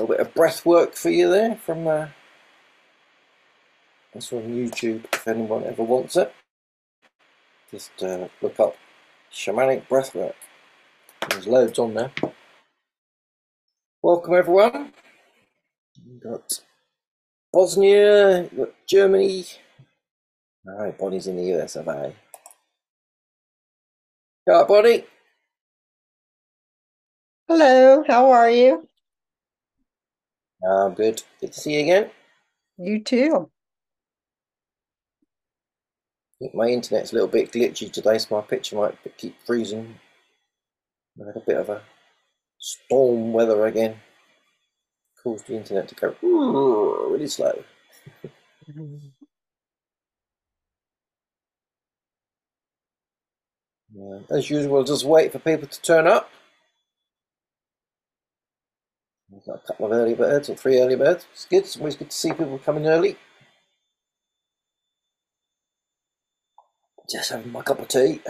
little bit of breath work for you there from that's on YouTube if anyone ever wants it. Just look up Shamanic Breathwork. There's loads on there. Welcome everyone. We've got Bosnia, we've got Germany. Alright, Bonnie's in the US of A. Hi Bonnie. Hello, how are you? I'm good. Good to see you again. You too. I think my internet's a little bit glitchy today, so my picture might keep freezing. I had a bit of a storm weather again. Caused the internet to go really slow. Yeah. As usual, just wait for people to turn up. We've got a couple of early birds, or 3 early birds. It's good. It's always good to see people coming early. Just having my cup of tea.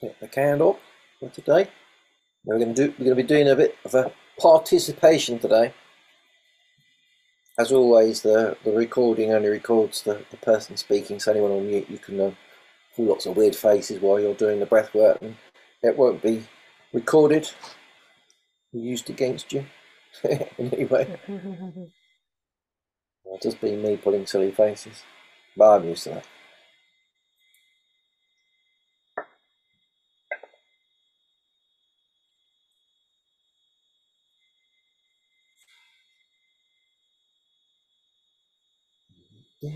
Hit the candle for today. We're going to be doing a bit of a participation today. As always, the recording only records the person speaking, so anyone on mute, you can pull lots of weird faces while you're doing the breath work, and it won't be recorded or used against you. Anyway, it'll just be me pulling silly faces, but I'm used to that. Yeah.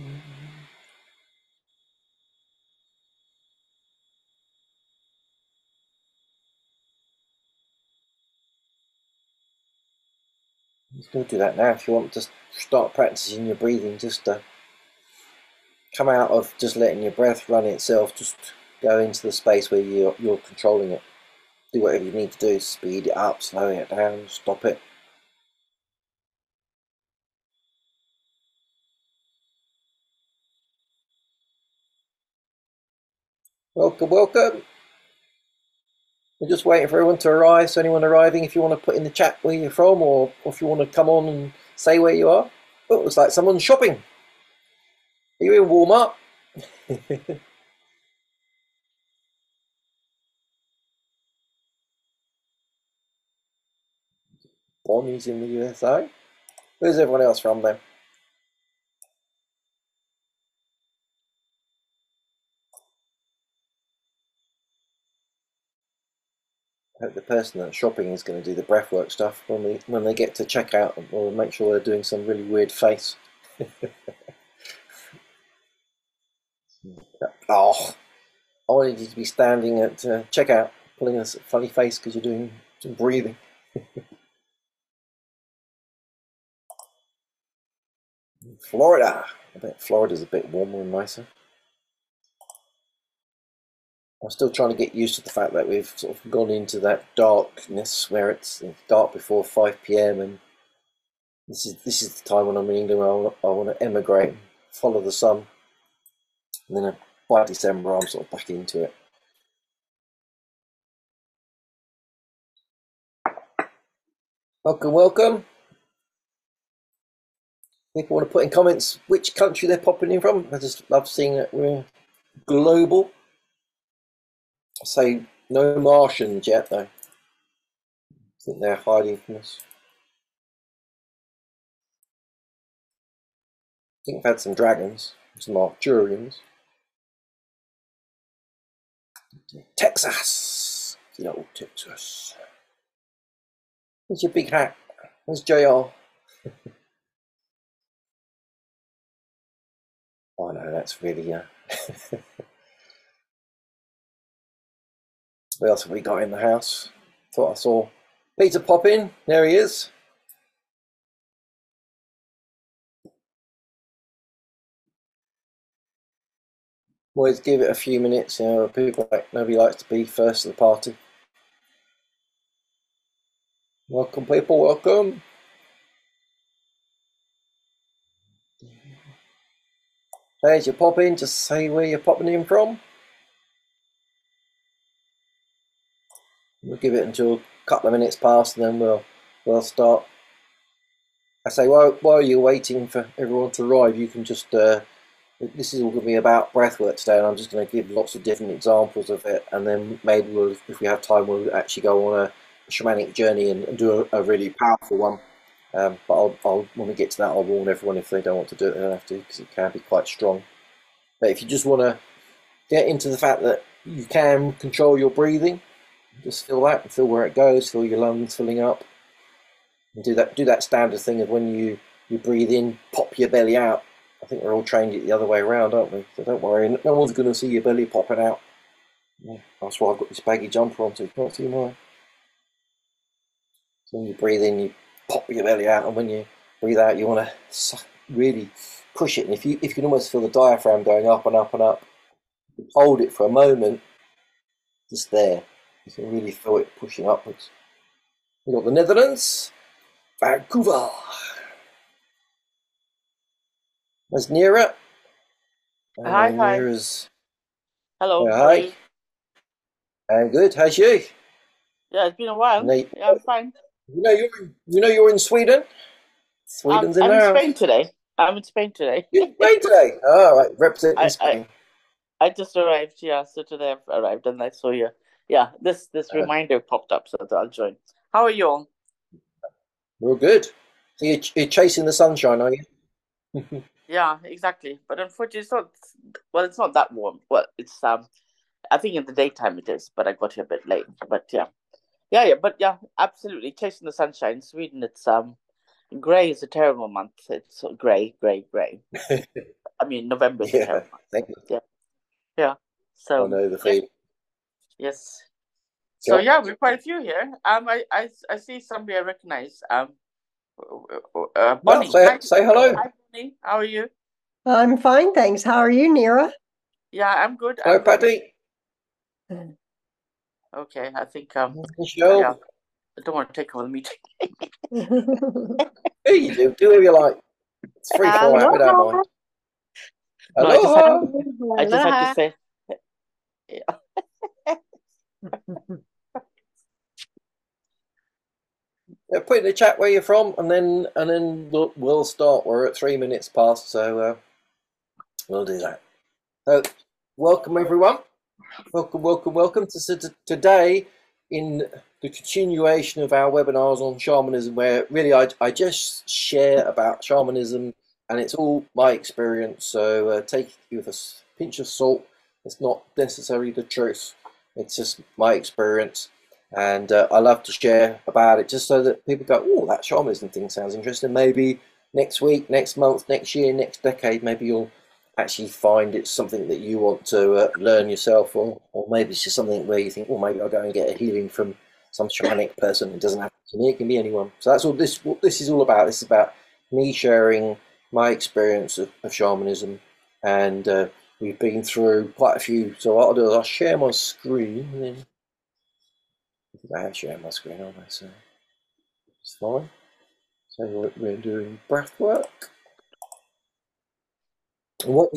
You can do that now if you want. Just start practicing your breathing. Just come out of just letting your breath run itself. Just go into the space where you're controlling it. Do whatever you need to do. Speed it up, slow it down, stop it. Welcome, welcome. We're just waiting for everyone to arrive. So anyone arriving, if you want to put in the chat where you're from, or if you want to come on and say where you are. Oh, it was like someone shopping. Are you in Walmart? Bonnie's in the USA. Where's everyone else from then? The person that's shopping is going to do the breathwork stuff when they get to check out, or make sure they're doing some really weird face. Oh, I wanted you to be standing at checkout, pulling a funny face because you're doing some breathing. Florida. I bet Florida's a bit warmer and nicer. I'm still trying to get used to the fact that we've sort of gone into that darkness where it's dark before 5 PM, and this is the time when I'm in England where I want to emigrate, follow the sun, and then by December I'm sort of back into it. Welcome, welcome. People want to put in comments which country they're popping in from. I just love seeing that we're global. Say no Martians yet though. I think they're hiding from us. I think we've had some dragons, some Arcturians. Texas! Good old Texas. Where's your big hat? Where's JR? Oh no, that's really What else have we got in the house? Thought I saw Peter pop in. There he is. Always give it a few minutes. You know, people like nobody likes to be first to the party. Welcome, people. Welcome. There's your pop in. Just say where you're popping in from. We'll give it until couple of minutes past, and then we'll start. I say, while you're waiting for everyone to arrive, you can just, this is all going to be about breathwork today, and I'm just going to give lots of different examples of it, and then maybe we'll, if we have time, we'll actually go on a shamanic journey and do a really powerful one. But when we get to that, I'll warn everyone if they don't want to do it, they don't have to, because it can be quite strong. But if you just want to get into the fact that you can control your breathing, just feel that, feel where it goes, feel your lungs filling up. And do that standard thing of when you breathe in, pop your belly out. I think we're all trained it the other way around, aren't we? So don't worry, no one's going to see your belly popping out. Yeah, that's why I've got this baggy jumper on, so you can't see mine. So when you breathe in, you pop your belly out, and when you breathe out, you want to really push it. And if you can almost feel the diaphragm going up and up and up, you hold it for a moment, just there. You can really feel it pushing upwards. We've got the Netherlands, Vancouver. That's Neera. Hi, hi. Neera's... Hello. Yeah, hi. I'm good. How's you? Yeah, it's been a while. Yeah, I'm fine. You know you're in Sweden. Sweden's in there. I'm in Spain today. You're in Spain today. Oh, right. Representing Spain. I just arrived. Yeah, so today I've arrived and I saw you. Yeah, this reminder popped up, so I'll join. How are you all? We're good. So you're chasing the sunshine, are you? Yeah, exactly. But unfortunately, it's not. Well, it's not that warm. Well, it's I think in the daytime it is, but I got here a bit late. But yeah. Yeah, absolutely. Chasing the sunshine. In Sweden, it's grey is a terrible month. It's grey. I mean, November is a terrible month. Thank you. Yeah. So I know the theme. Yes. So yeah, we're quite a few here. I see somebody I recognise. Bonnie. Well, say hello. Hi, Bonnie. How are you? I'm fine, thanks. How are you, Neera? Yeah, I'm good. Hello, Patty. Good. Okay, I think yeah, I don't want to take over the meeting. Hey, you do whatever you like. It's free for it, we don't mind. No, I just have to say. Yeah, put in the chat where you're from, and then we'll start. We're at 3 minutes past, so we'll do that. So, welcome everyone. Welcome to today in the continuation of our webinars on shamanism, where really I just share about shamanism, and it's all my experience, so take it with a pinch of salt. It's not necessarily the truth, it's just my experience, and I love to share about it just so that people go, oh, that shamanism thing sounds interesting. Maybe next week, next month, next year, next decade, maybe you'll actually find it's something that you want to learn yourself, or maybe it's just something where you think, well, maybe I'll go and get a healing from some shamanic person. It doesn't have to be me, it can be anyone. So that's what this is all about. This is about me sharing my experience of shamanism, and we've been through quite a few. So what I'll do is I'll share my screen, and then I think I have shared my screen, aren't I? So it's fine. So we're doing breath work. And what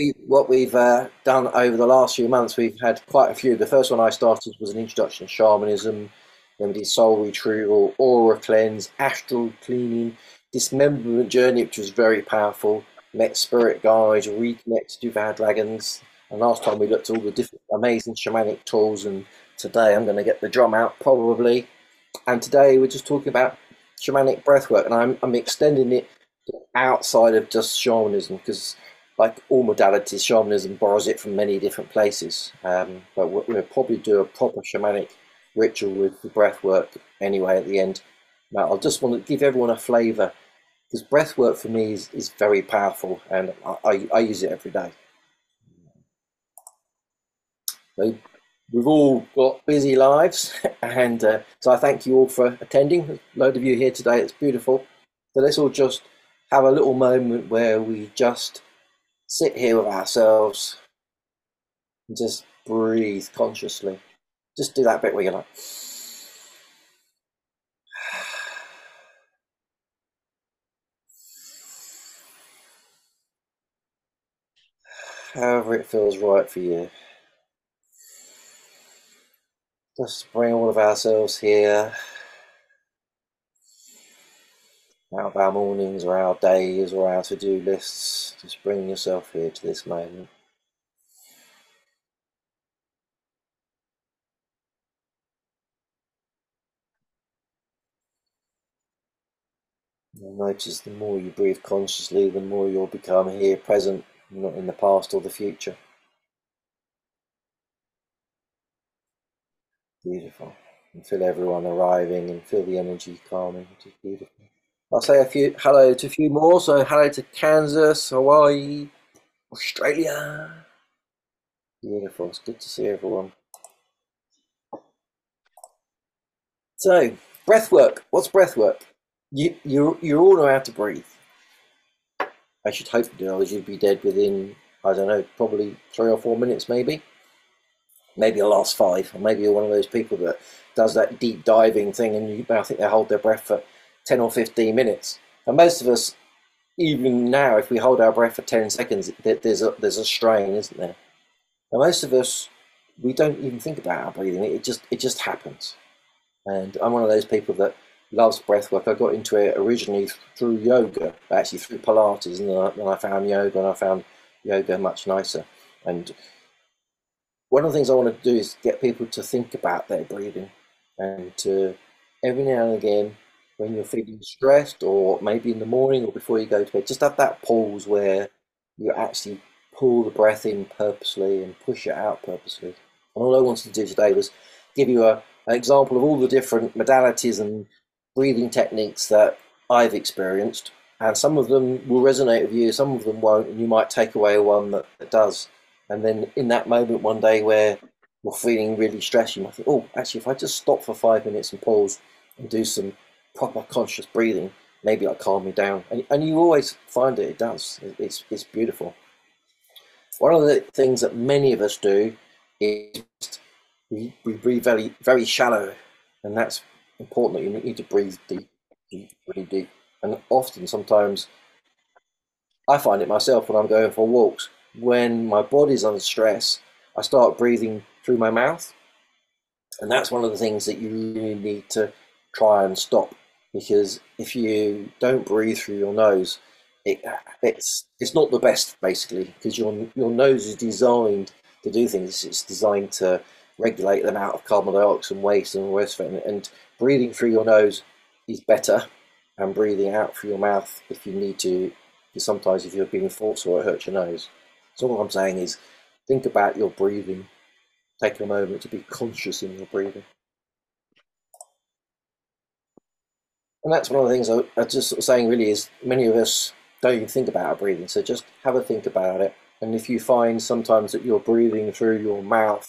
we've done over the last few months, we've had quite a few. The first one I started was an introduction to shamanism, then we did soul retrieval, aura cleanse, astral cleaning, dismemberment journey, which was very powerful, met spirit guides, reconnected with our dragons, and last time we looked at all the different amazing shamanic tools, and today I'm going to get the drum out probably, and today we're just talking about shamanic breathwork, and I'm extending it outside of just shamanism, because like all modalities, shamanism borrows it from many different places, but we'll probably do a proper shamanic ritual with the breath work anyway at the end. Now, I just want to give everyone a flavour, because breath work for me is very powerful, and I use it every day. So we've all got busy lives, and so I thank you all for attending. There's a load of you here today, it's beautiful. So let's all just have a little moment where we just sit here with ourselves and just breathe consciously. Just do that bit where you're like, however it feels right for you. Just bring all of ourselves here out of our mornings or our days or our to-do lists. Just bring yourself here to this moment. And notice the more you breathe consciously, the more you'll become here, present, not in the past or the future. Beautiful. And feel everyone arriving and feel the energy calming, which is beautiful. I'll say a few hello to a few more. So hello to Kansas, Hawaii, Australia. Beautiful. It's good to see everyone. So breath work. What's breath work? You all know how to breathe. I should hope you do, otherwise you'd be dead within, I don't know, probably 3 or 4 minutes maybe. Maybe the last 5, or maybe you're one of those people that does that deep diving thing and I think they hold their breath for 10 or 15 minutes. And most of us, even now, if we hold our breath for 10 seconds, there's a strain, isn't there? And most of us, we don't even think about our breathing. It just happens. And I'm one of those people that loves breath work. I got into it originally through yoga, actually through Pilates, and then I found yoga, and I found yoga much nicer. And one of the things I want to do is get people to think about their breathing, and to every now and again, when you're feeling stressed, or maybe in the morning or before you go to bed, just have that pause where you actually pull the breath in purposely and push it out purposely. And all I wanted to do today was give you an example of all the different modalities and breathing techniques that I've experienced, and some of them will resonate with you, some of them won't, and you might take away one that does. And then in that moment one day where you're feeling really stressed, you might think, oh, actually, if I just stop for 5 minutes and pause and do some proper conscious breathing, maybe I'll calm me down. And you always find that it does. It's beautiful. One of the things that many of us do is we breathe very, very shallow, and that's important. That you need to breathe deep, deep, really deep. And often, sometimes, I find it myself when I'm going for walks, when my body's under stress, I start breathing through my mouth. And that's one of the things that you really need to try and stop, because if you don't breathe through your nose, it's not the best, basically, because your nose is designed to do things. It's designed to regulate the amount of carbon dioxide and waste and all the rest of it. And breathing through your nose is better, and breathing out through your mouth if you need to, because sometimes if you're being forceful, it hurts your nose. So all I'm saying is think about your breathing. Take a moment to be conscious in your breathing. And that's one of the things I'm just sort of saying really is many of us don't even think about our breathing. So just have a think about it. And if you find sometimes that you're breathing through your mouth,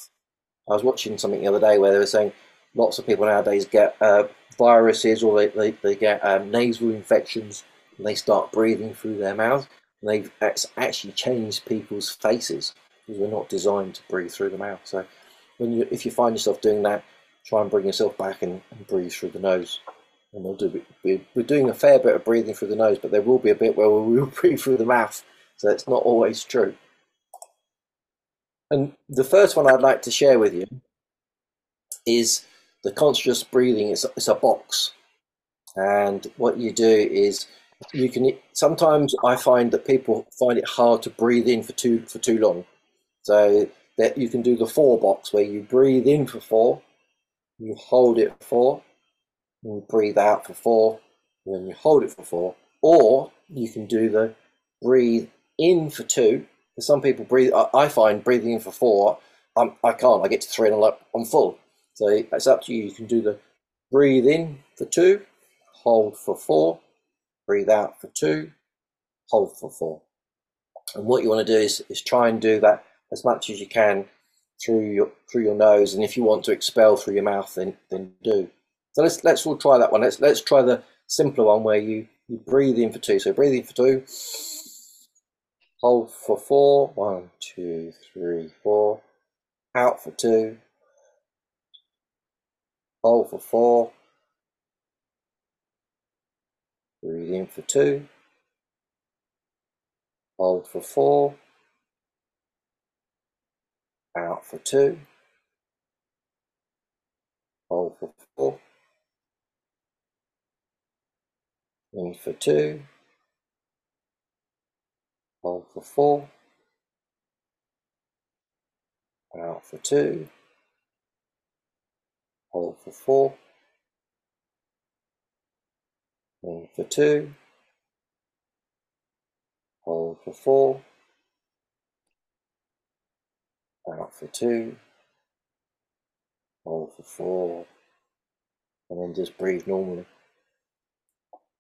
I was watching something the other day where they were saying lots of people nowadays get viruses, or they get nasal infections, and they start breathing through their mouth. And they've actually changed people's faces, because we're not designed to breathe through the mouth. So if you find yourself doing that, try and bring yourself back and breathe through the nose. And we're doing a fair bit of breathing through the nose, but there will be a bit where we will breathe through the mouth. So it's not always true. And the first one I'd like to share with you is the conscious breathing. It's a box, and what you do is you can. Sometimes I find that people find it hard to breathe in for too long, so that you can do the 4 box, where you breathe in for 4, you hold it for 4, and you breathe out for 4, and then you hold it for 4. Or you can do the breathe in for 2. Some people breathe. I find breathing in for 4, I can't. I get to 3 and I'm like, I'm full. So it's up to you. You can do the breathe in for 2, hold for 4, breathe out for 2, hold for 4. And what you want to do is try and do that as much as you can through your nose. And if you want to expel through your mouth, then do. So let's all try that one. Let's try the simpler one where you breathe in for 2. So breathe in for 2. Hold for 4, 1, 2, 3, 4, out for 2, hold for 4, breathe in for 2, hold for 4, out for 2, hold for 4, Hold for 2, hold for 4, out for 2, hold for 4, hold for 2, hold for 4, out for 2, hold for 4, and then just breathe normally.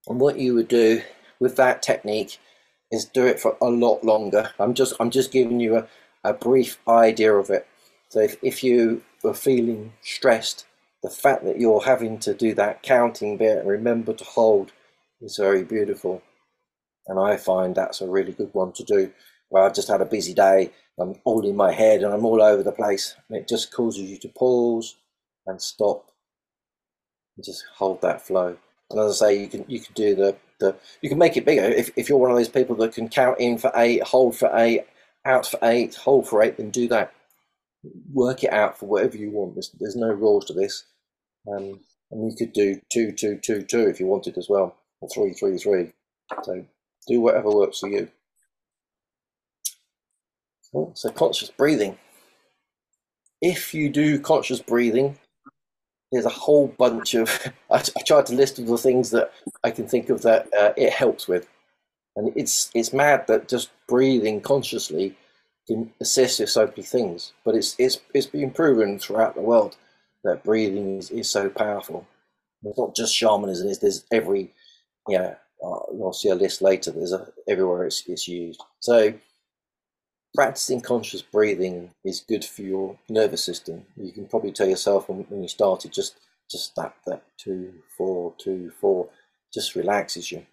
And what you would do with that technique is do it for a lot longer. I'm just giving you a brief idea of it. So if you were feeling stressed, the fact that you're having to do that counting bit and remember to hold is very beautiful. And I find that's a really good one to do, where I've just had a busy day, I'm all in my head and I'm all over the place, and it just causes you to pause and stop and just hold that flow. And as I say, you can do you can make it bigger. If you're one of those people that can count in for 8, hold for 8, out for 8, hold for 8, then do that. Work it out for whatever you want. There's no rules to this. And you could do 2, 2, 2, 2 if you wanted as well, or 3, 3, 3. So do whatever works for you. So conscious breathing. If you do conscious breathing, there's a whole bunch of, I tried to list all the things that I can think of that it helps with. And it's mad that just breathing consciously can assist with so many things, but it's been proven throughout the world that breathing is so powerful. It's not just shamanism, there's every, I'll see a list later, everywhere it's used. So practicing conscious breathing is good for your nervous system. You can probably tell yourself when you started, just that 2, 4, 2, 4, just relaxes you.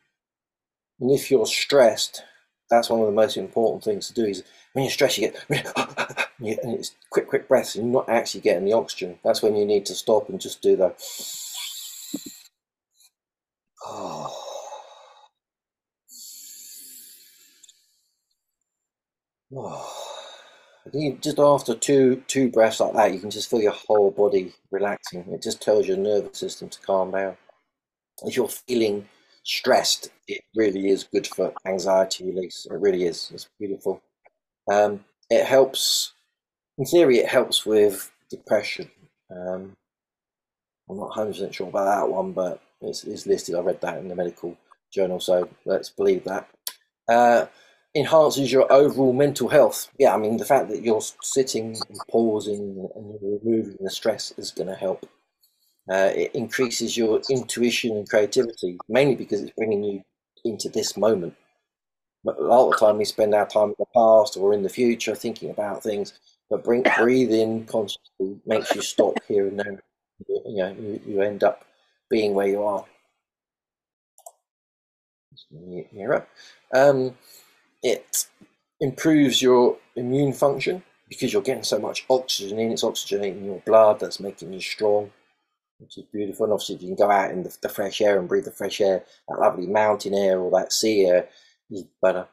And if you're stressed, that's one of the most important things to do is when you're stressed, you get, and it's quick breaths and you're not actually getting the oxygen. That's when you need to stop and just do that. Just after two breaths like that, you can just feel your whole body relaxing. It just tells your nervous system to calm down. If you're feeling stressed, it really is good for anxiety release. It really is. It's beautiful. It helps, in theory, it helps with depression. I'm not 100% sure about that one, but it's listed. I read that in the medical journal, so let's believe that. Enhances your overall mental health. Yeah, I mean, the fact that you're sitting and pausing and you're removing the stress is going to help. It increases your intuition and creativity, mainly because it's bringing you into this moment. But a lot of the time we spend our time in the past or in the future thinking about things, but breathing constantly makes you stop here and now. You end up being where you are. It improves your immune function because you're getting so much oxygen in. It's oxygenating your blood, that's making you strong, which is beautiful. And obviously if you can go out in the fresh air and breathe the fresh air, that lovely mountain air or that sea air is better.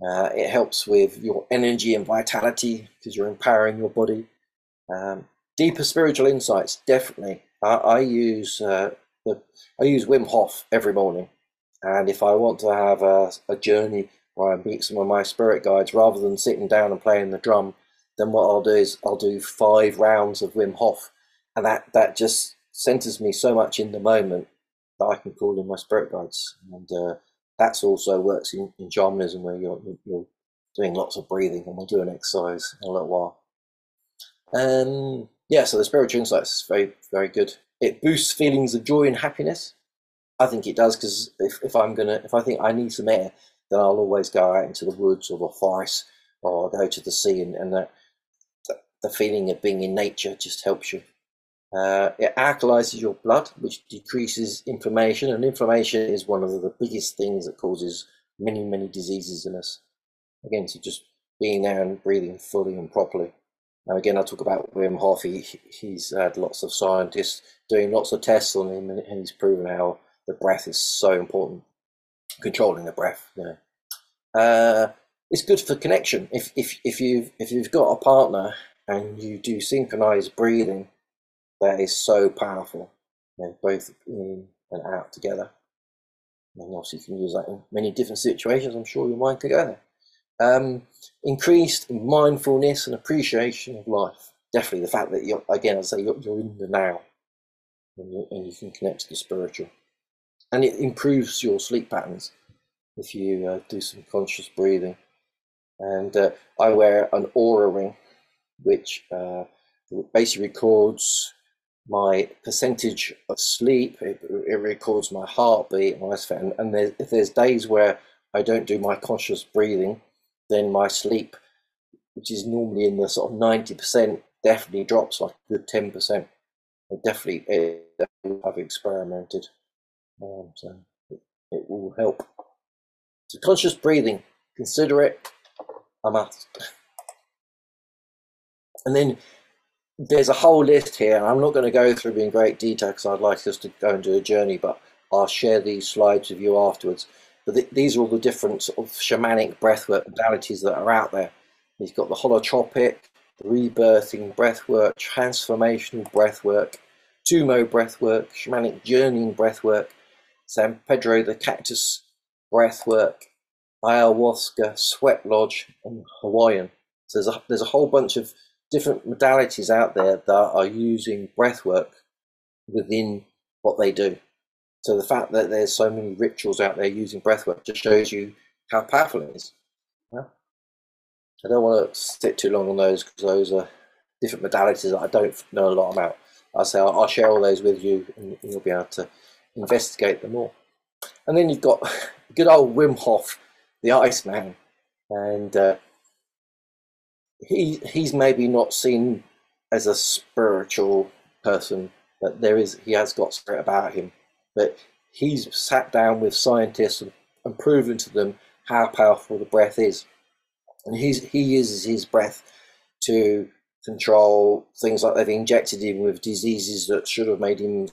It helps with your energy and vitality because you're empowering your body. Deeper spiritual insights, definitely. I use Wim Hof every morning. And if I want to have a journey where I meet some of my spirit guides, rather than sitting down and playing the drum, then what I'll do is I'll do 5 rounds of Wim Hof. And that just centers me so much in the moment that I can call in my spirit guides. And that's also works in shamanism, where you're doing lots of breathing, and we'll do an exercise in a little while. Yeah, so the spiritual insights is very, very good. It boosts feelings of joy and happiness. I think it does, because if I think I need some air, then I'll always go out into the woods or the forest, or go to the sea, and the feeling of being in nature just helps you. It alkalizes your blood, which decreases inflammation, and inflammation is one of the biggest things that causes many, many diseases in us. Again, so just being there and breathing fully and properly. Now again, I talk about Wim Hof. He's had lots of scientists doing lots of tests on him, and he's proven how the breath is so important. Controlling the breath, it's good for connection. If you've got a partner and you do synchronized breathing, that is so powerful. Both in and out together. And obviously you can use that in many different situations. I'm sure your mind could go there. Increased in mindfulness and appreciation of life. Definitely the fact that, you're, again, I'd say you're in the now and you can connect to the spiritual. And it improves your sleep patterns if you do some conscious breathing. And I wear an aura ring, which basically records my percentage of sleep. It records my heartbeat, my sweat, and if there's days where I don't do my conscious breathing, then my sleep, which is normally in the sort of 90%, definitely drops like a good 10%. It definitely is. I've experimented, so it will help. So conscious breathing, consider it a must. And then there's a whole list here, and I'm not going to go through in great detail because I'd like us to go and do a journey, but I'll share these slides with you afterwards. But these are all the different sort of shamanic breathwork modalities that are out there. You've got the holotropic, the rebirthing breathwork, transformational breathwork, Tumo breathwork, shamanic journeying breathwork, San Pedro the cactus breathwork, ayahuasca, sweat lodge, and Hawaiian. So there's a whole bunch of different modalities out there that are using breathwork within what they do. So the fact that there's so many rituals out there using breathwork just shows you how powerful it is. Well, I don't want to sit too long on those because those are different modalities that I don't know a lot about. I'll share all those with you and you'll be able to investigate them all. And then you've got good old Wim Hof, the Iceman, and he's maybe not seen as a spiritual person, but he has got spirit about him. But he's sat down with scientists and proven to them how powerful the breath is, and he uses his breath to control things like they've injected him with diseases that should have made him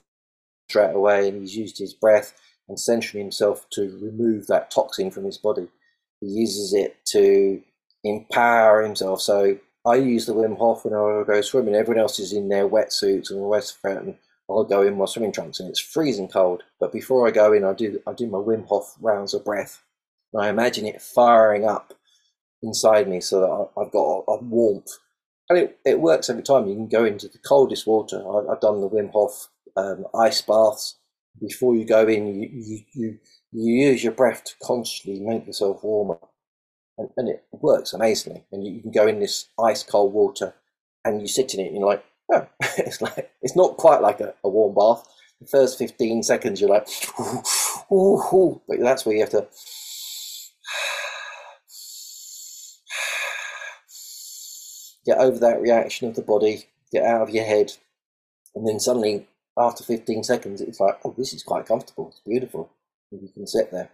straight away, and he's used his breath and centering himself to remove that toxin from his body. He uses it to empower himself. So I use the Wim Hof when I go swimming. Everyone else is in their wetsuits and all the rest of it, and I'll go in my swimming trunks and it's freezing cold. But before I go in, I do my Wim Hof rounds of breath, and I imagine it firing up inside me so that I've got a warmth. And it works every time. You can go into the coldest water. I've done the Wim Hof ice baths. Before you go in, you use your breath to consciously make yourself warmer. And it works amazingly. And you can go in this ice cold water and you sit in it and you're like, oh, it's not quite like a warm bath. The first 15 seconds you're like, ooh, ooh, ooh. But that's where you have to get over that reaction of the body, get out of your head, and then suddenly after 15 seconds, it's like, oh, this is quite comfortable. It's beautiful. You can sit there.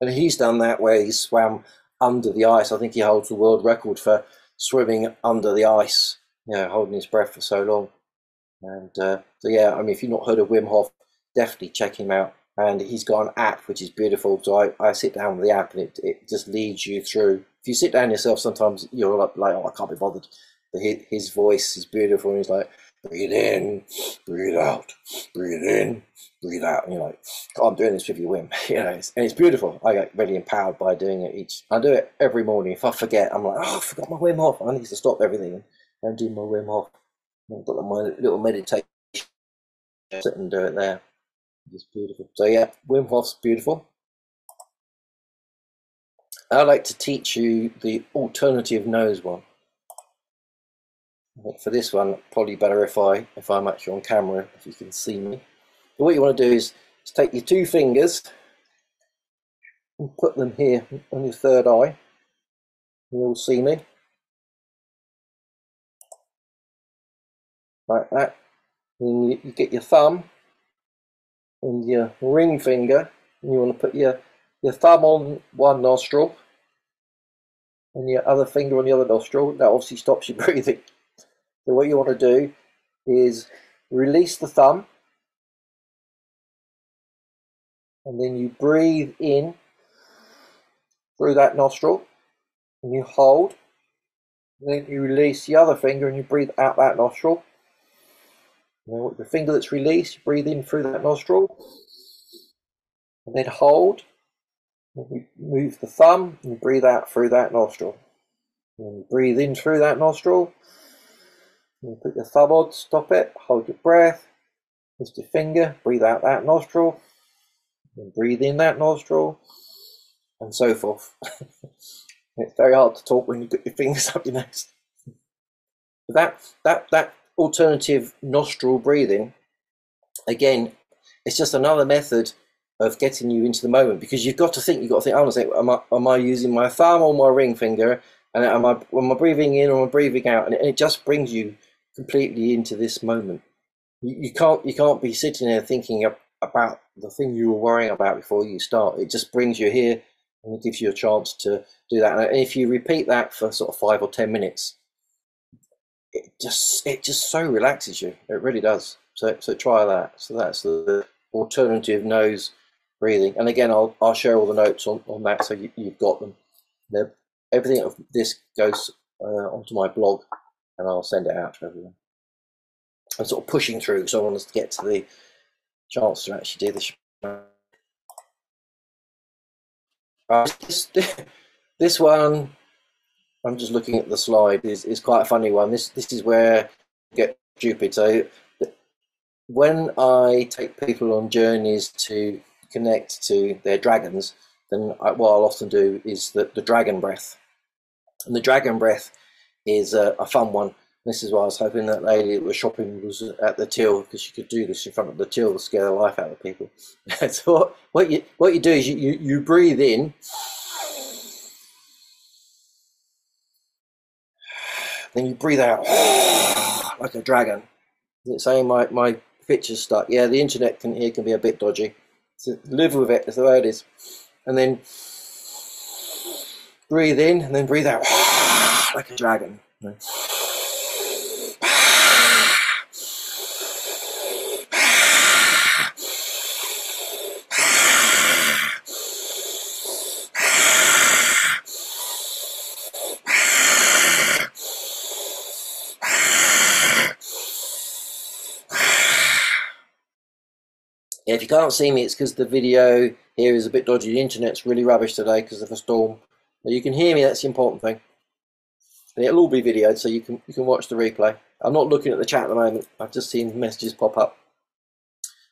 And he's done that where he swam under the ice. I think he holds the world record for swimming under the ice, you know, holding his breath for so long. And so, yeah, I mean, if you've not heard of Wim Hof, definitely check him out. And he's got an app, which is beautiful. So I sit down with the app and it just leads you through. If you sit down yourself, sometimes you're like, oh, I can't be bothered. But his voice is beautiful. And he's like, breathe in, breathe out, breathe in, breathe out. And you're like, oh, I'm doing this with you, Wim. You know, and it's beautiful. I get really empowered by doing it each. I do it every morning. If I forget, I'm like, oh, I forgot my Wim Hof. I need to stop everything and do my Wim Hof. I've got my little meditation. Sit and do it there. It's beautiful. So yeah, Wim Hof's beautiful. I'd like to teach you the alternative nose one. For this one, probably better if I'm actually on camera, if you can see me. But what you want to do is take your two fingers and put them here on your third eye. You'll see me like that. Then you get your thumb and your ring finger, and you want to put your thumb on one nostril and your other finger on the other nostril. That obviously stops you breathing. So what you want to do is release the thumb, and then you breathe in through that nostril, and you hold, and then you release the other finger and you breathe out that nostril. And with the finger that's released, you breathe in through that nostril, and then hold, We move the thumb and breathe out through that nostril. And you breathe in through that nostril. You put your thumb on, stop it, hold your breath. Lift your finger, breathe out that nostril. And breathe in that nostril. And so forth. It's very hard to talk when you put your fingers up your nose. That alternative nostril breathing, again, it's just another method of getting you into the moment, because you've got to think, honestly, am I using my thumb or my ring finger, and am I breathing in or am I breathing out? And it just brings you completely into this moment. You can't be sitting there thinking about the thing you were worrying about before you start. It just brings you here and it gives you a chance to do that. And if you repeat that for sort of 5 or 10 minutes, it just so relaxes you. It really does. So try that. So that's the alternative nose breathing. And again, I'll share all the notes on that, so you've got them. Everything of this goes onto my blog, and I'll send it out to everyone. I'm sort of pushing through because I want us to get to the chance to actually do this. This one, I'm just looking at the slide, is quite a funny one. This is where you get stupid. So when I take people on journeys to connect to their dragons, then what I'll often do is the dragon breath. And the dragon breath is a fun one. This is why I was hoping that lady that was shopping was at the till, because she could do this in front of the till to scare the life out of people. So what you do is you breathe in, then you breathe out like a dragon. Is it saying my picture's stuck? Yeah, the internet here can be a bit dodgy. So live with it, that's the way it is. And then breathe in and then breathe out like a dragon. If you can't see me, it's because the video here is a bit dodgy. The internet's really rubbish today because of a storm. But you can hear me, that's the important thing. And it'll all be videoed, so you can watch the replay. I'm not looking at the chat at the moment. I've just seen messages pop up.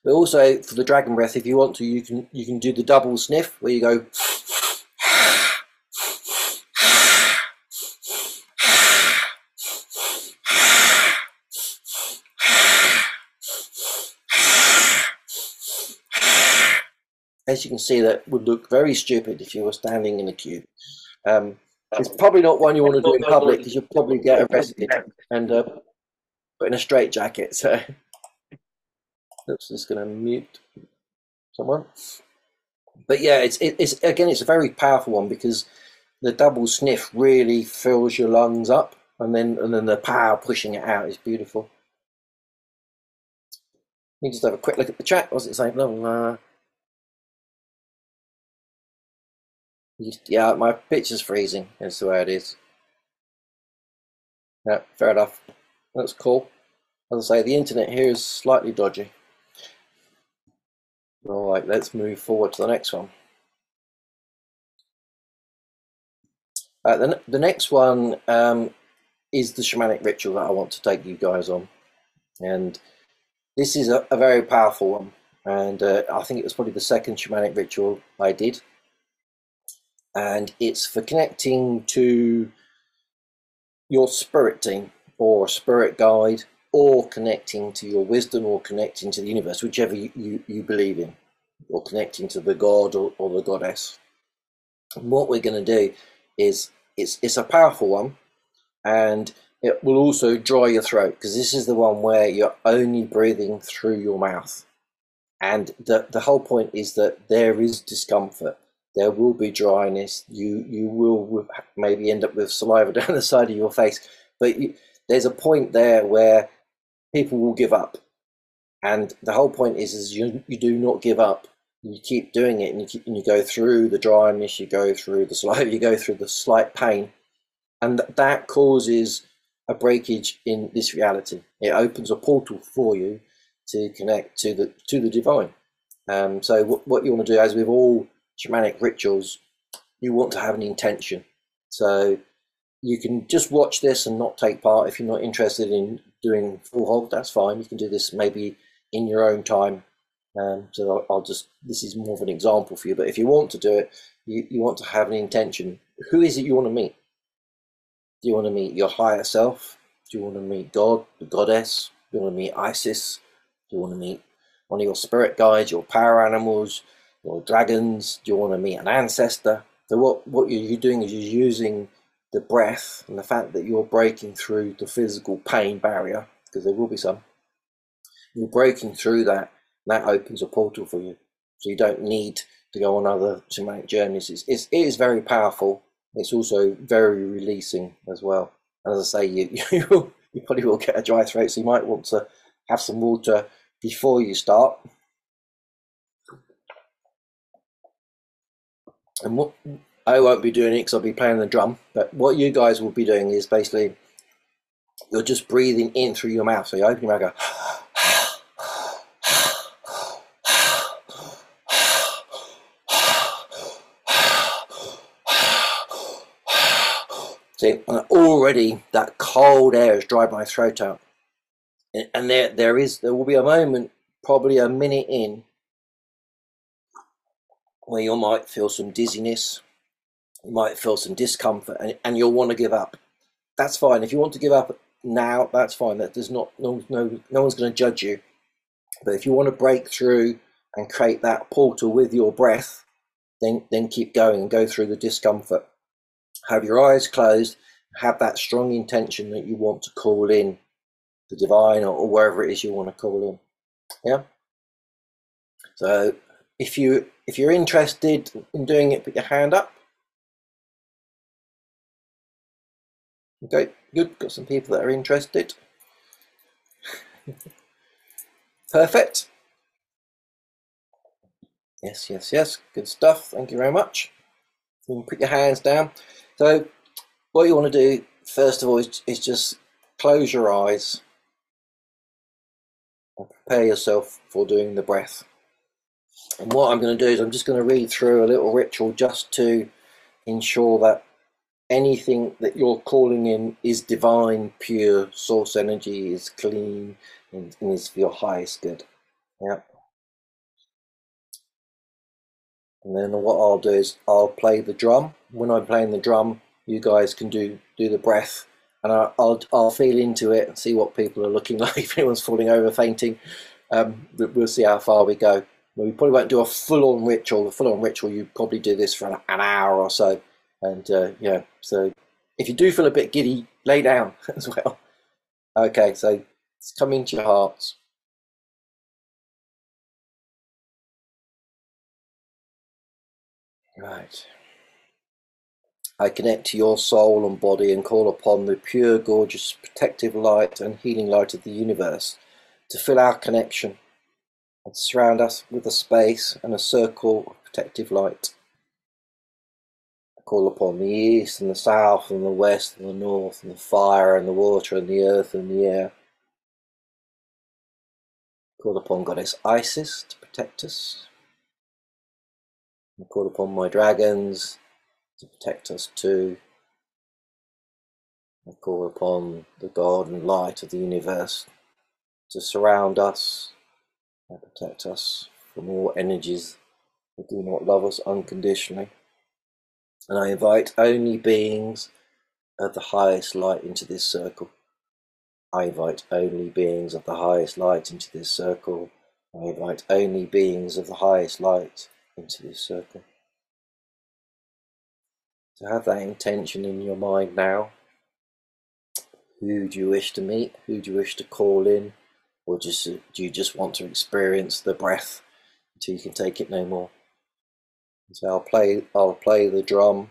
But also, for the dragon breath, if you want to, you can do the double sniff, where you go... As you can see, that would look very stupid if you were standing in a queue. It's probably not one you want to do in public, because you'll probably get arrested and put in a straitjacket. So, oops, just going to mute someone. But yeah, it's a very powerful one, because the double sniff really fills your lungs up, and then the power pushing it out is beautiful. Let me just have a quick look at the chat. What's it saying? No. Yeah, my picture's freezing. That's the way it is. Yeah, fair enough. That's cool. As I say, the internet here is slightly dodgy. All right, let's move forward to the next one. The next one is the shamanic ritual that I want to take you guys on. And this is a very powerful one. And I think it was probably the second shamanic ritual I did. And it's for connecting to your spirit team or a spirit guide, or connecting to your wisdom, or connecting to the universe, whichever you believe in, or connecting to the god or the goddess. And what we're going to do is it's a powerful one, and it will also dry your throat, because this is the one where you're only breathing through your mouth. And the whole point is that there is discomfort. There will be dryness. You will maybe end up with saliva down the side of your face. But there's a point there where people will give up. And the whole point is you do not give up. You keep doing it, and you go through the dryness, you go through the saliva, you go through the slight pain. And that causes a breakage in this reality. It opens a portal for you to connect to the divine. So what you want to do, as we've all shamanic rituals, you want to have an intention. So you can just watch this and not take part. If you're not interested in doing full hog, that's fine. You can do this maybe in your own time. So I'll just, this is more of an example for you, but if you want to do it, you want to have an intention. Who is it you want to meet? Do you want to meet your higher self? Do you want to meet God, the goddess? Do you want to meet Isis? Do you want to meet one of your spirit guides, your power animals, your dragons? Do you want to meet an ancestor? So what you're doing is you're using the breath and the fact that you're breaking through the physical pain barrier, because there will be some. You're breaking through that, and that opens a portal for you. So you don't need to go on other shamanic journeys. It is very powerful. It's also very releasing as well. And as I say, you probably will get a dry throat, so you might want to have some water before you start. And what I won't be doing it because I'll be playing the drum, but what you guys will be doing is basically you're just breathing in through your mouth. So you open your mouth and go, see, and already that cold air has dried my throat out. And there will be a moment, probably a minute in, where you might feel some dizziness, you might feel some discomfort, and you'll want to give up. That's fine. If you want to give up now, that's fine. That does not, no one's going to judge you. But if you want to break through and create that portal with your breath, then keep going and go through the discomfort. Have your eyes closed, have that strong intention that you want to call in the divine or wherever it is you want to call in. Yeah. So if you're interested in doing it, put your hand up. Okay, good. Got some people that are interested. Perfect. Yes, yes, yes. Good stuff. Thank you very much. You can put your hands down. So what you want to do, first of all, is just close your eyes and prepare yourself for doing the breath. And what I'm going to do is I'm just going to read through a little ritual just to ensure that anything that you're calling in is divine, pure, source energy, is clean, and is for your highest good. Yeah. And then what I'll do is I'll play the drum. When I'm playing the drum, you guys can do the breath, and I'll feel into it and see what people are looking like. If anyone's falling over, fainting, we'll see how far we go. We probably won't do a full-on ritual. The full-on ritual, you probably do this for an hour or so. And yeah, so if you do feel a bit giddy, lay down as well. Okay, so it's come into your hearts. Right. I connect to your soul and body and call upon the pure, gorgeous, protective light and healing light of the universe to fill our connection and surround us with a space and a circle of protective light. I call upon the east and the south and the west and the north and the fire and the water and the earth and the air. I call upon Goddess Isis to protect us. I call upon my dragons to protect us too. I call upon the God and light of the universe to surround us and protect us from all energies that do not love us unconditionally. And I invite only beings of the highest light into this circle. I invite only beings of the highest light into this circle. I invite only beings of the highest light into this circle. So have that intention in your mind now. Who do you wish to meet? Who do you wish to call in? Or just do you just want to experience the breath until you can take it no more? So I'll play the drum,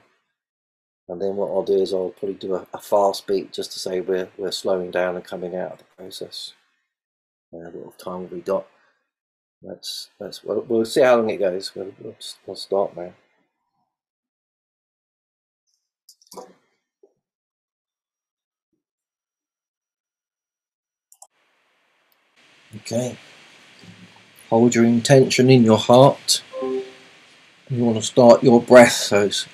and then what I'll do is I'll probably do a fast beat just to say we're slowing down and coming out of the process. What time have we got? We'll see how long it goes. We'll start now. Okay. Hold your intention in your heart. You want to start your breath, so it's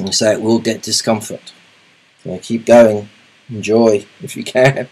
and so it will get discomfort. So keep going, enjoy if you can.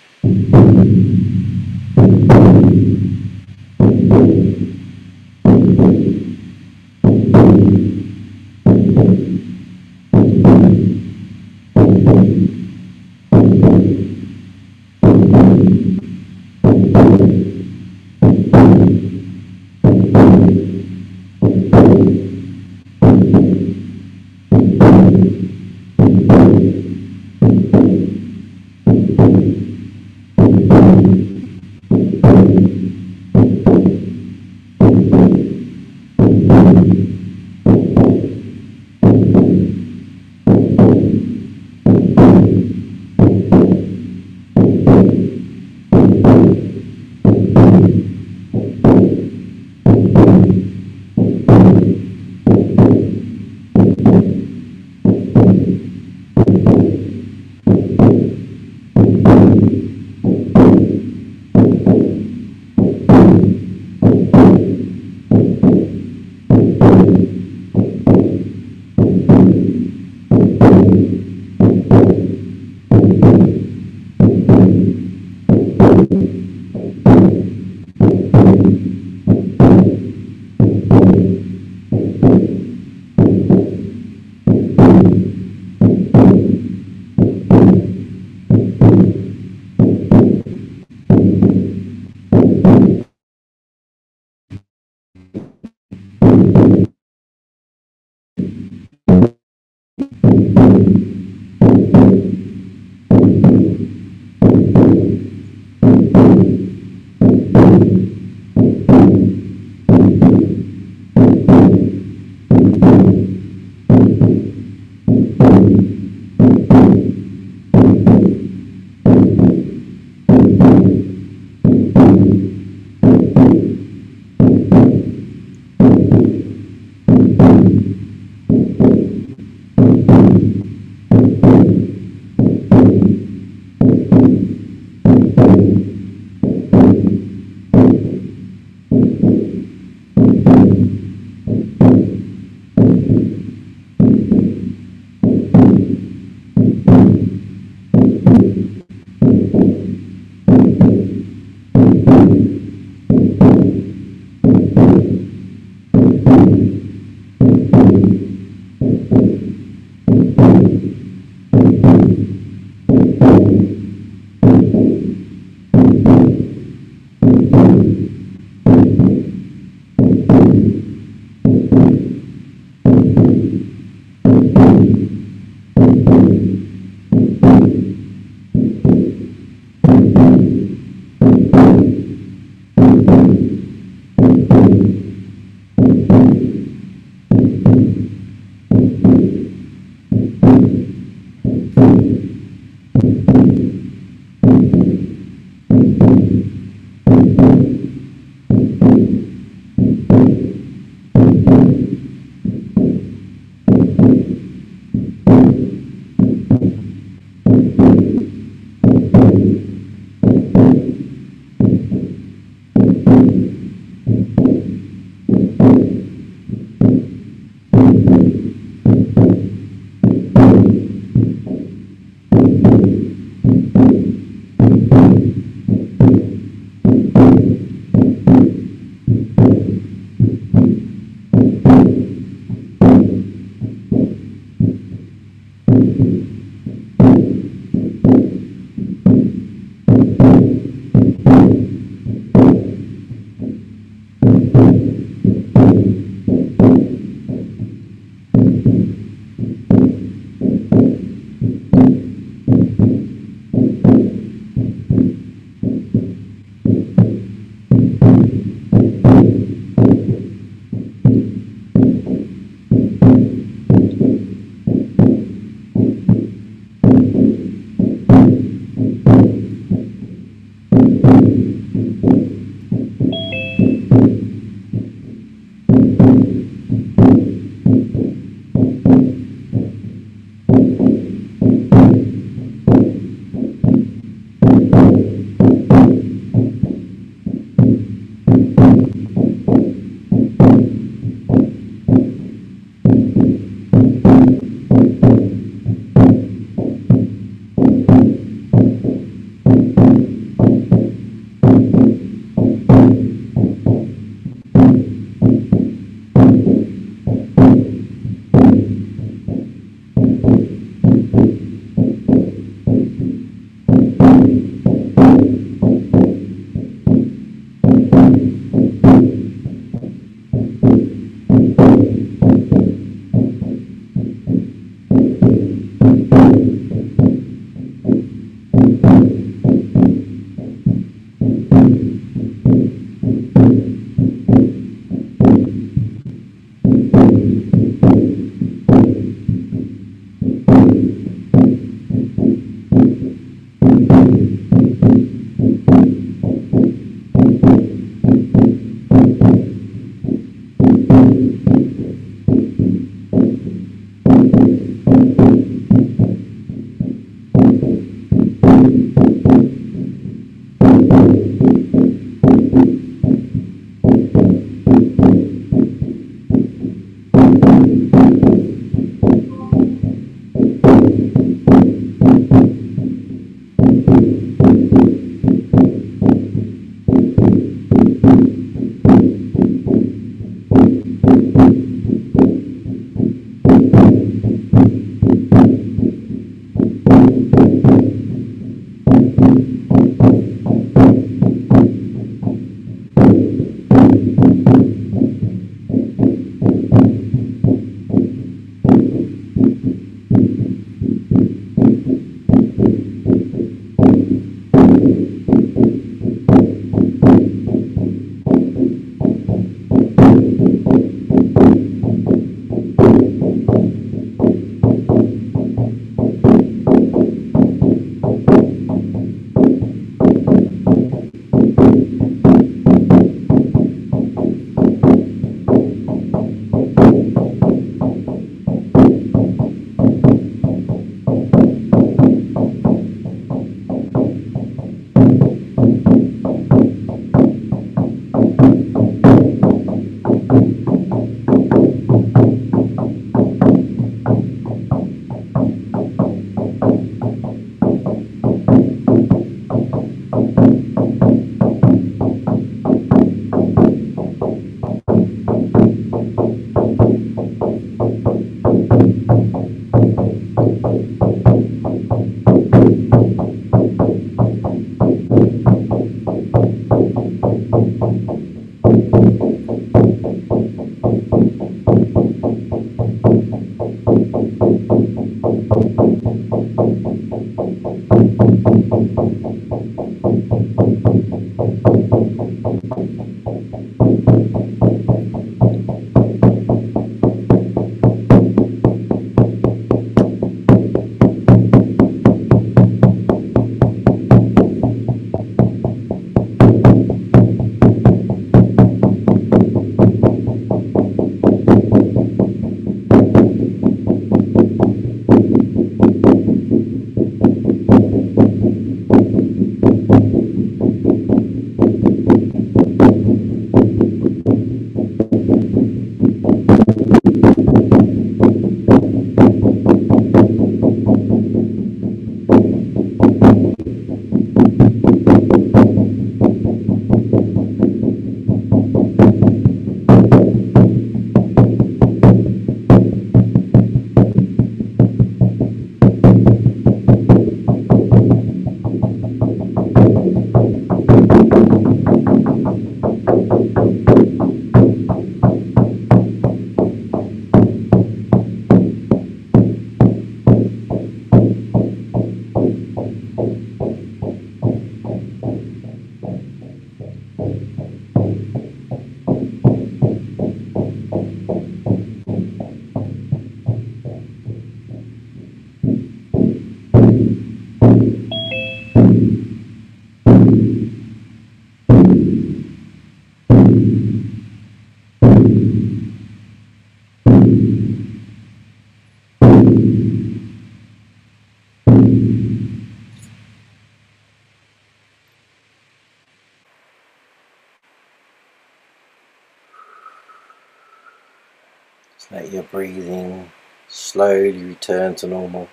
So that your breathing slowly return to normal.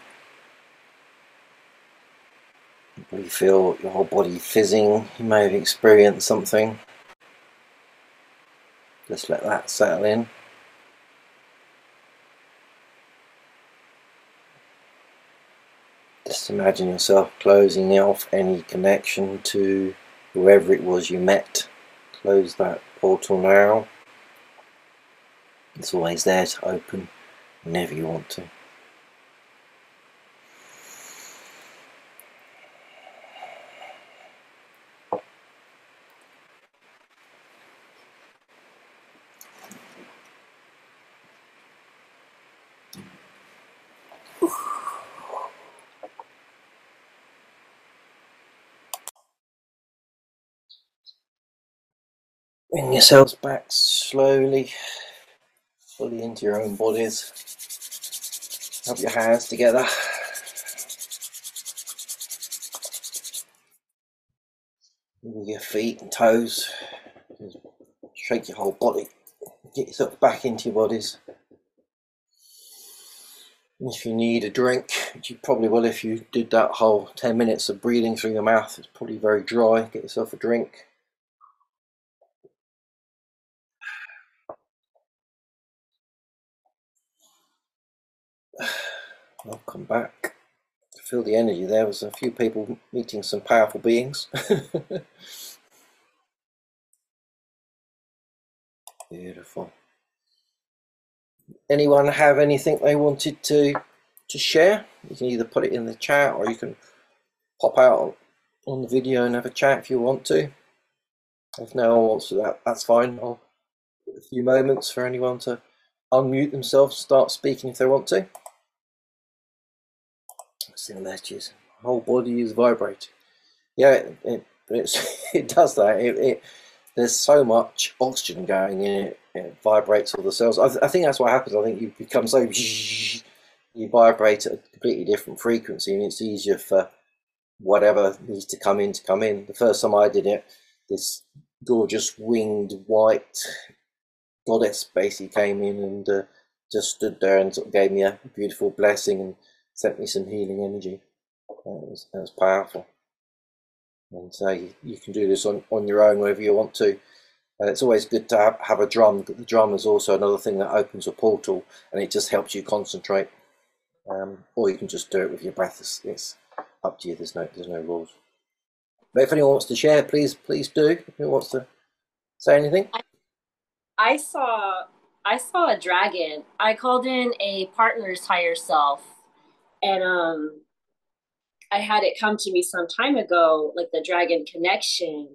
You feel your whole body fizzing. You may have experienced something. Just let that settle in. Just imagine yourself closing off any connection to whoever it was you met. Close that portal now. It's always there to open whenever you want to. Bring yourselves back slowly, fully into your own bodies. Rub your hands together. Move your feet and toes. Just shake your whole body. Get yourself back into your bodies. And if you need a drink, which you probably will if you did that whole 10 minutes of breathing through your mouth, it's probably very dry. Get yourself a drink. Welcome back. I feel the energy. There was a few people meeting some powerful beings. Beautiful. Anyone have anything they wanted to share? You can either put it in the chat or you can pop out on the video and have a chat if you want to. If no one wants to, that's fine. I'll give a few moments for anyone to unmute themselves, start speaking if they want to. Similarities. The whole body is vibrating. Yeah, it does that. There's so much oxygen going in it. It vibrates all the cells. I think that's what happens. I think you become so, you vibrate at a completely different frequency, and it's easier for whatever needs to come in to come in. The first time I did it, this gorgeous winged white goddess basically came in and just stood there and sort of gave me a beautiful blessing and sent me some healing energy. That was powerful. And so you can do this on your own wherever you want to. It's always good to have a drum. The drum is also another thing that opens a portal, and it just helps you concentrate. Or you can just do it with your breath. It's up to you. There's no rules. But if anyone wants to share, please do. Who wants to say anything? I saw a dragon. I called in a partner's higher self. And I had it come to me some time ago, like the dragon connection.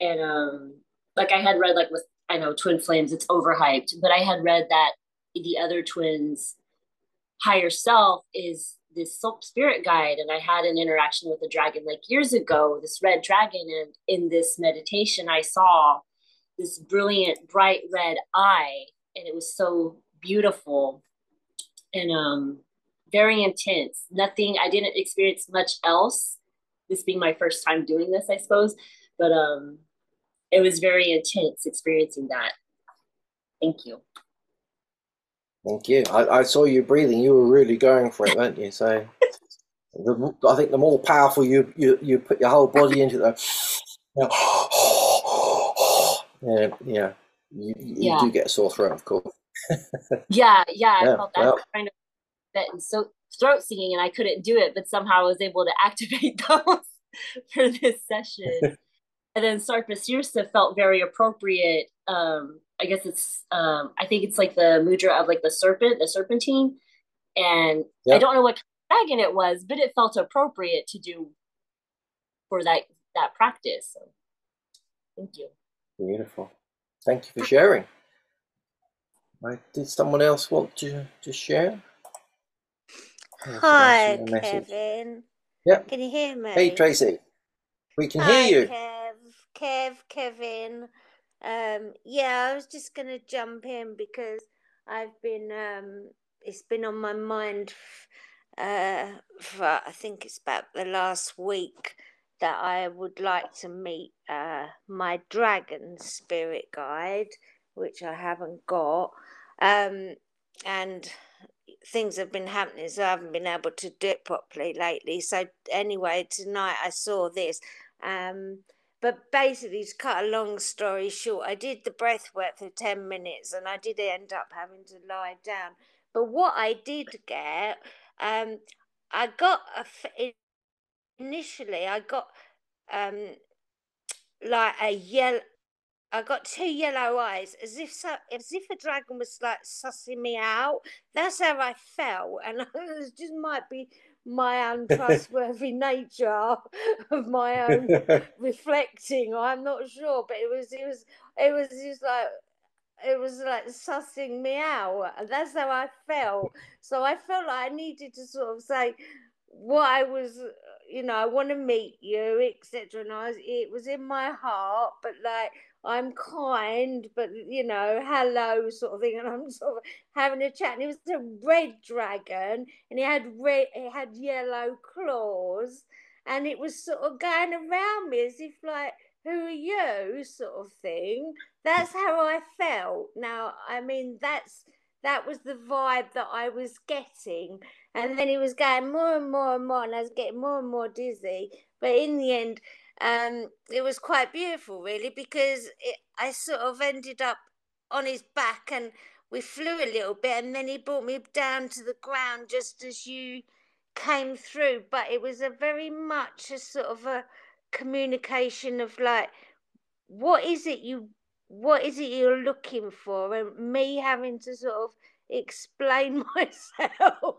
And like I had read, like with, I know twin flames, it's overhyped, but I had read that the other twin's higher self is this spirit guide. And I had an interaction with a dragon like years ago, this red dragon. And in this meditation, I saw this brilliant, bright red eye, and it was so beautiful. And, very intense. Nothing, I didn't experience much else. This being my first time doing this, I suppose. But it was very intense experiencing that. Thank you. Thank you. I saw you breathing. You were really going for it, weren't you? So I think the more powerful you put your whole body into that. Yeah. You do get a sore throat, of course. I felt that kind of. And so throat singing, and I couldn't do it, but somehow I was able to activate those for this session. And then Sarpa Sirsa felt very appropriate. I guess it's I think it's like the mudra of like the serpent, the serpentine, and I don't know what kind of dragon it was, but it felt appropriate to do for that practice. So thank you. Beautiful. Thank you for sharing. Did someone else want to share? Hi, Kevin. Yep. Can you hear me? Hey, Tracy. We can hear you. Kevin. I was just going to jump in because I've been, it's been on my mind for, I think it's about the last week, that I would like to meet my dragon spirit guide, which I haven't got. And things have been happening, so I haven't been able to do it properly lately. So anyway, tonight I saw this. But basically, to cut a long story short, I did the breath work for 10 minutes and I did end up having to lie down. But what I did get, I got, initially I got like a yellow, I got two yellow eyes, as if a dragon was like sussing me out. That's how I felt, and it just might be my untrustworthy nature of my own reflecting. I'm not sure, but it was just like, it was like sussing me out, and that's how I felt. So I felt like I needed to sort of say what I was, you know, I want to meet you, etc. And it was in my heart, but like, I'm kind, but, you know, hello sort of thing. And I'm sort of having a chat. And it was a red dragon, and it had yellow claws, and it was sort of going around me as if like, who are you sort of thing. That's how I felt. Now, I mean, that was the vibe that I was getting. And then it was going more and more and more, and I was getting more and more dizzy. But in the end, it was quite beautiful, really, because I sort of ended up on his back, and we flew a little bit, and then he brought me down to the ground just as you came through. But it was a very much a sort of a communication of like, what is it you're looking for, and me having to sort of explain myself.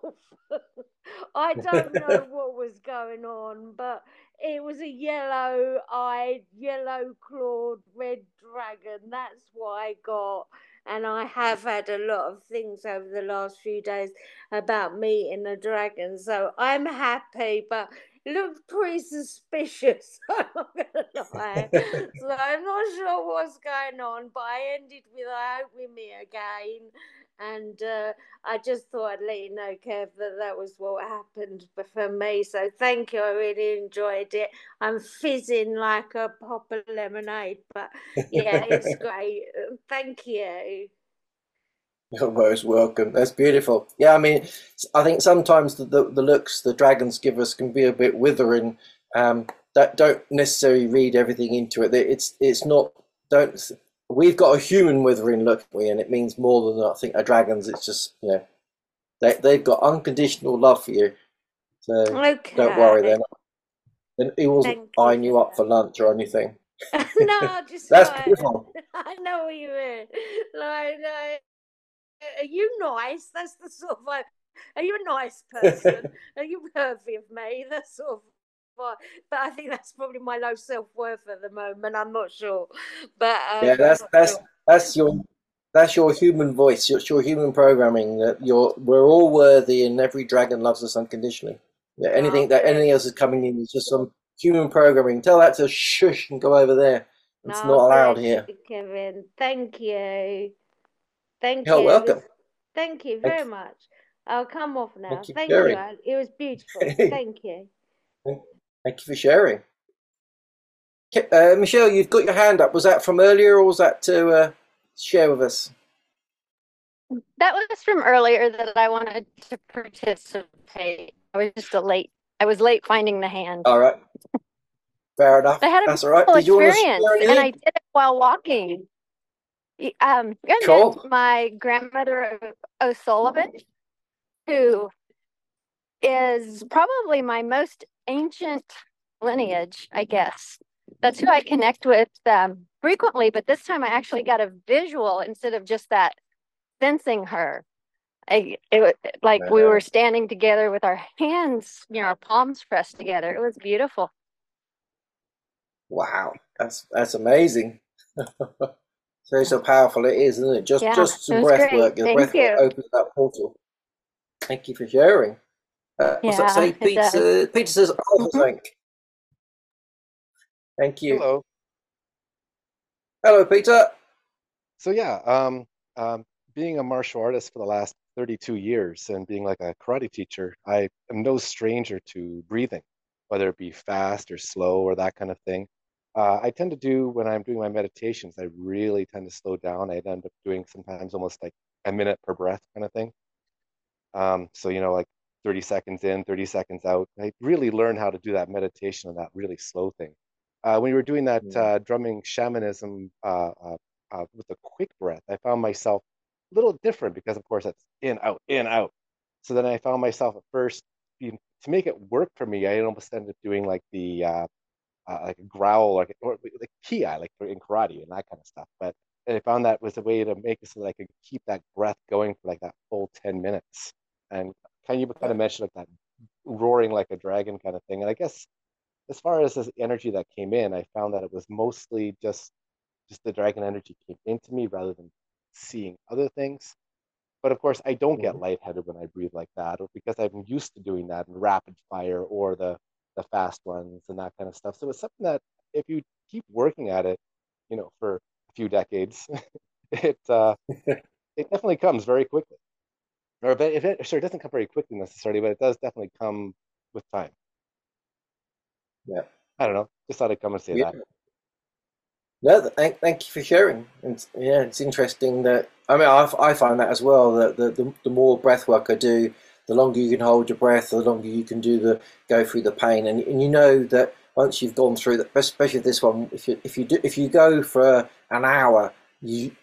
I don't know what was going on, but it was a yellow-eyed, yellow-clawed red dragon. That's what I got. And I have had a lot of things over the last few days about meeting a dragon, so I'm happy, but it looked pretty suspicious, I'm not going to lie. So I'm not sure what's going on, but I ended with, I hope we meet again. And I just thought I'd let you know, Kev, that was what happened for me. So thank you. I really enjoyed it. I'm fizzing like a pop of lemonade, but yeah, it's great. Thank you. You're most welcome. That's beautiful. Yeah, I mean, I think sometimes the looks the dragons give us can be a bit withering. That don't necessarily read everything into it. It's not, don't. We've got a human withering look, and it means more than I think a dragon's. It's just, you know, they've got unconditional love for you. So okay. Don't worry, they're not. And he wasn't eyeing you up for lunch or anything. No, just that's like, beautiful. I know what you mean. Like, are you nice? That's the sort of like, are you a nice person? Are you worthy of me? That's sort of. But I think that's probably my low self-worth at the moment. I'm not sure, but yeah, that's your human voice. It's your human programming that we're all worthy, and every dragon loves us unconditionally. Yeah, anything else is coming in is just some human programming. Tell that to shush and go over there. It's not allowed here. Kevin, thank you, You're welcome. Thank you very much. I'll come off now. Thank you. It was beautiful. Thank you. Thank you for sharing. Michelle, you've got your hand up. Was that from earlier, or was that to share with us? That was from earlier that I wanted to participate. I was late finding the hand. All right. Fair enough. I had a That's all right. Did you want to share and I did it while walking. Cool. My grandmother O'Sullivan, who is probably my most ancient lineage, I guess. That's who I connect with frequently, but this time I actually got a visual instead of just that sensing her. We were standing together with our hands, you know, our palms pressed together. It was beautiful. Wow, that's amazing. so powerful it is, isn't it? Just some breath work. Your breath work opens that portal. Thank you for sharing. Peter says, "Oh, thank you." Hello, Peter. So yeah, being a martial artist for the last 32 years and being like a karate teacher, I am no stranger to breathing, whether it be fast or slow or that kind of thing. I tend to do when I'm doing my meditations, I really tend to slow down. I end up doing sometimes almost like a minute per breath kind of thing. So, you know, like 30 seconds in, 30 seconds out. I really learned how to do that meditation and that really slow thing. When we were doing that drumming shamanism with a quick breath, I found myself a little different because, of course, that's in, out, in, out. So then I found myself at first, to make it work for me, I almost ended up doing like the like a growl, like, or like ki-ai, like in karate and that kind of stuff. But I found that was a way to make it so that I could keep that breath going for like that full 10 minutes. And can you kind of mention like that roaring like a dragon kind of thing? And I guess as far as this energy that came in, I found that it was mostly just the dragon energy came into me rather than seeing other things. But of course, I don't get lightheaded when I breathe like that, because I'm used to doing that in rapid fire or the fast ones and that kind of stuff. So it's something that if you keep working at it, you know, for a few decades, it definitely comes very quickly. Or it doesn't come very quickly necessarily, but it does definitely come with time. Yeah, I don't know. Just thought I'd come and say that. No, thank you for sharing. And yeah, it's interesting that, I mean, I find that as well, that the more breath work I do, the longer you can hold your breath, the longer you can go through the pain. And you know that once you've gone through that, especially this one, if you go for an hour, you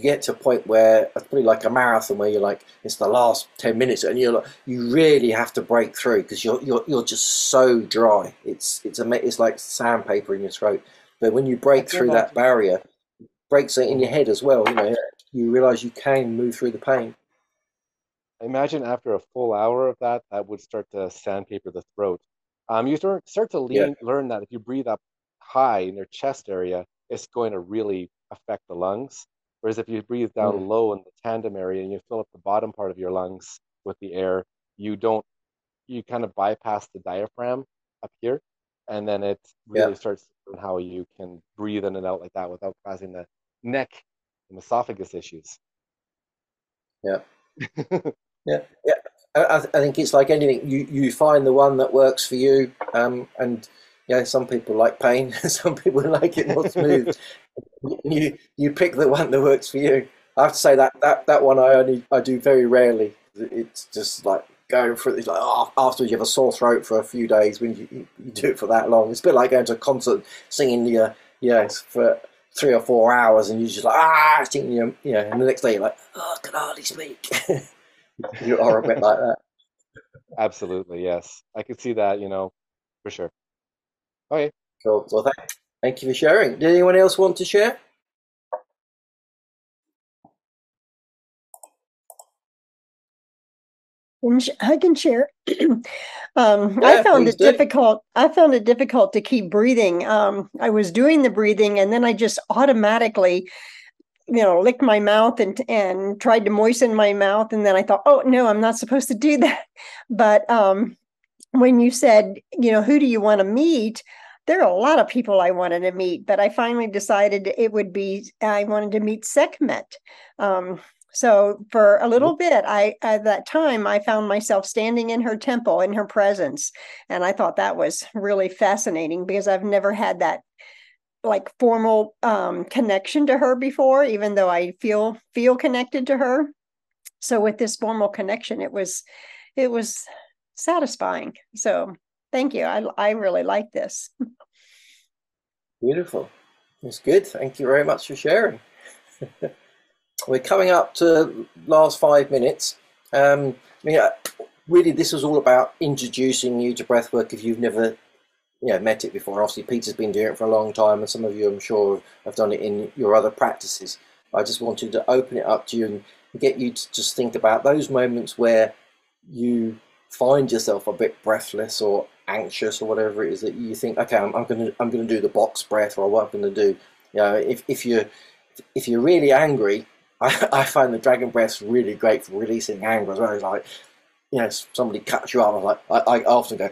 get to a point where it's probably like a marathon, where you're like, it's the last 10 minutes and you're like, you really have to break through, because you're just so dry. It's like sandpaper in your throat. But when you break through that barrier, it breaks it in your head as well, you know, you realize you can move through the pain. I imagine after a full hour of that, that would start to sandpaper the throat. You start to learn that if you breathe up high in your chest area, it's going to really affect the lungs. Whereas if you breathe down low in the tandem area and you fill up the bottom part of your lungs with the air, you kind of bypass the diaphragm up here. And then it really starts to learn how you can breathe in and out like that without causing the neck and esophagus issues. Yeah. Yeah. I think it's like anything. You find the one that works for you. And yeah, some people like pain. Some people like it more smooth. You pick the one that works for you. I have to say that one I do very rarely. It's just like going through. It's like afterwards you have a sore throat for a few days when you do it for that long. It's a bit like going to a concert, singing for 3 or 4 hours, and you're just like singing and the next day you're like, I can hardly speak. You are a bit like that. Absolutely, yes. I could see that, you know, for sure. Okay. Cool. Well, thank you for sharing. Did anyone else want to share? I can share. I found it difficult to keep breathing. I was doing the breathing, and then I just automatically, you know, licked my mouth and tried to moisten my mouth, and then I thought, oh no, I'm not supposed to do that. But when you said, you know, who do you want to meet? There are a lot of people I wanted to meet, but I finally decided I wanted to meet Sekhmet. So for a little bit, at that time, I found myself standing in her temple, in her presence. And I thought that was really fascinating, because I've never had that like formal connection to her before, even though I feel connected to her. So with this formal connection, it was satisfying. So thank you. I really like this. Beautiful. It's good. Thank you very much for sharing. We're coming up to last 5 minutes. Really, this was all about introducing you to breathwork if you've never met it before. And obviously, Peter's been doing it for a long time, and some of you, I'm sure, have done it in your other practices. I just wanted to open it up to you and get you to just think about those moments where you find yourself a bit breathless or anxious or whatever it is that you think, okay, I'm going to do the box breath, or what I'm going to do. You know, if you're really angry, I find the dragon breath's really great for releasing anger as well. It's like, you know, somebody cuts you up, I often go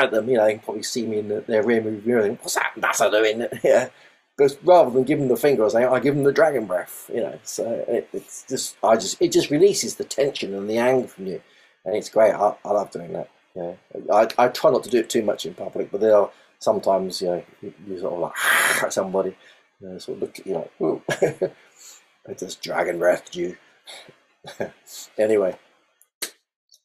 at them. You know, they can probably see me in their rear mirror and think, what's that? That's what I'm doing. Yeah, because rather than giving them the finger, I give them the dragon breath. You know, so it just releases the tension and the anger from you, and it's great. I love doing that. Yeah, I try not to do it too much in public, but there are sometimes, you know, you sort of like at somebody, you know, sort of look at you like, with this dragon breath dew. Anyway,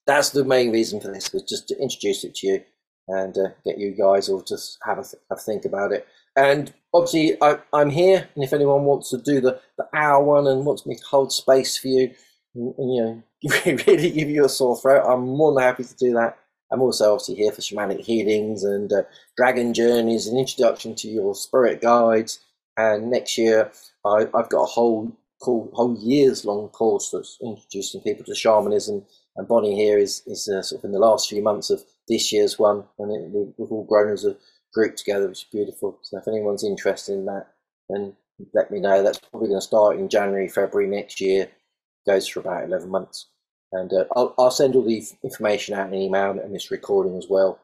that's the main reason for this, was just to introduce it to you and get you guys all just have a think about it. And obviously I'm here, and if anyone wants to do the hour one and wants me to hold space for you, really give you a sore throat, I'm more than happy to do that. I'm also obviously here for shamanic healings and dragon journeys and introduction to your spirit guides. And next year I've got a whole years-long course that's introducing people to shamanism, and Bonnie here is sort of in the last few months of this year's one, and we've all grown as a group together, which is beautiful. So if anyone's interested in that, then let me know. That's probably going to start in January, February next year, goes for about 11 months. And I'll send all the information out in an email and this recording as well.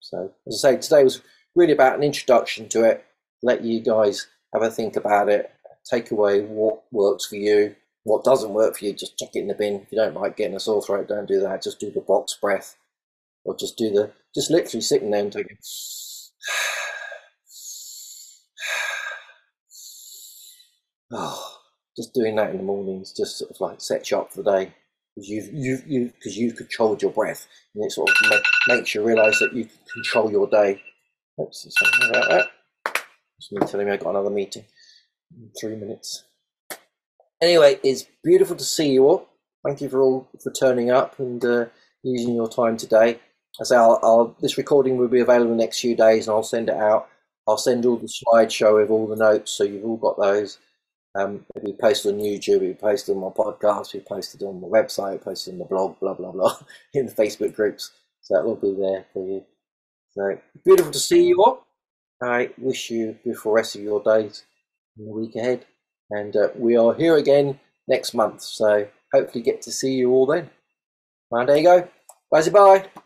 So as I say, today was really about an introduction to it, let you guys have a think about it, take away what works for you, what doesn't work for you, just chuck it in the bin. If you don't like getting a sore throat, don't do that, just do the box breath, or just do the, just literally sitting there and taking, oh, just doing that in the mornings, just sort of like set you up for the day, because you've controlled your breath, and it sort of makes you realise that you can control your day. Oops, something about that. Just me telling me I've got another meeting in 3 minutes. Anyway, it's beautiful to see you all. Thank you for all for turning up and using your time today. As I say, this recording will be available in the next few days, and I'll send it out. I'll send all the slideshow with all the notes, so you've all got those. It'll be posted on YouTube, it'll be posted on my podcast, it'll be posted on my website, it'll be posted on the blog, blah, blah, blah, in the Facebook groups. So that will be there for you. So, beautiful to see you all. I wish you a beautiful rest of your days in the week ahead. And we are here again next month, so hopefully get to see you all then. Mandego, bye-bye.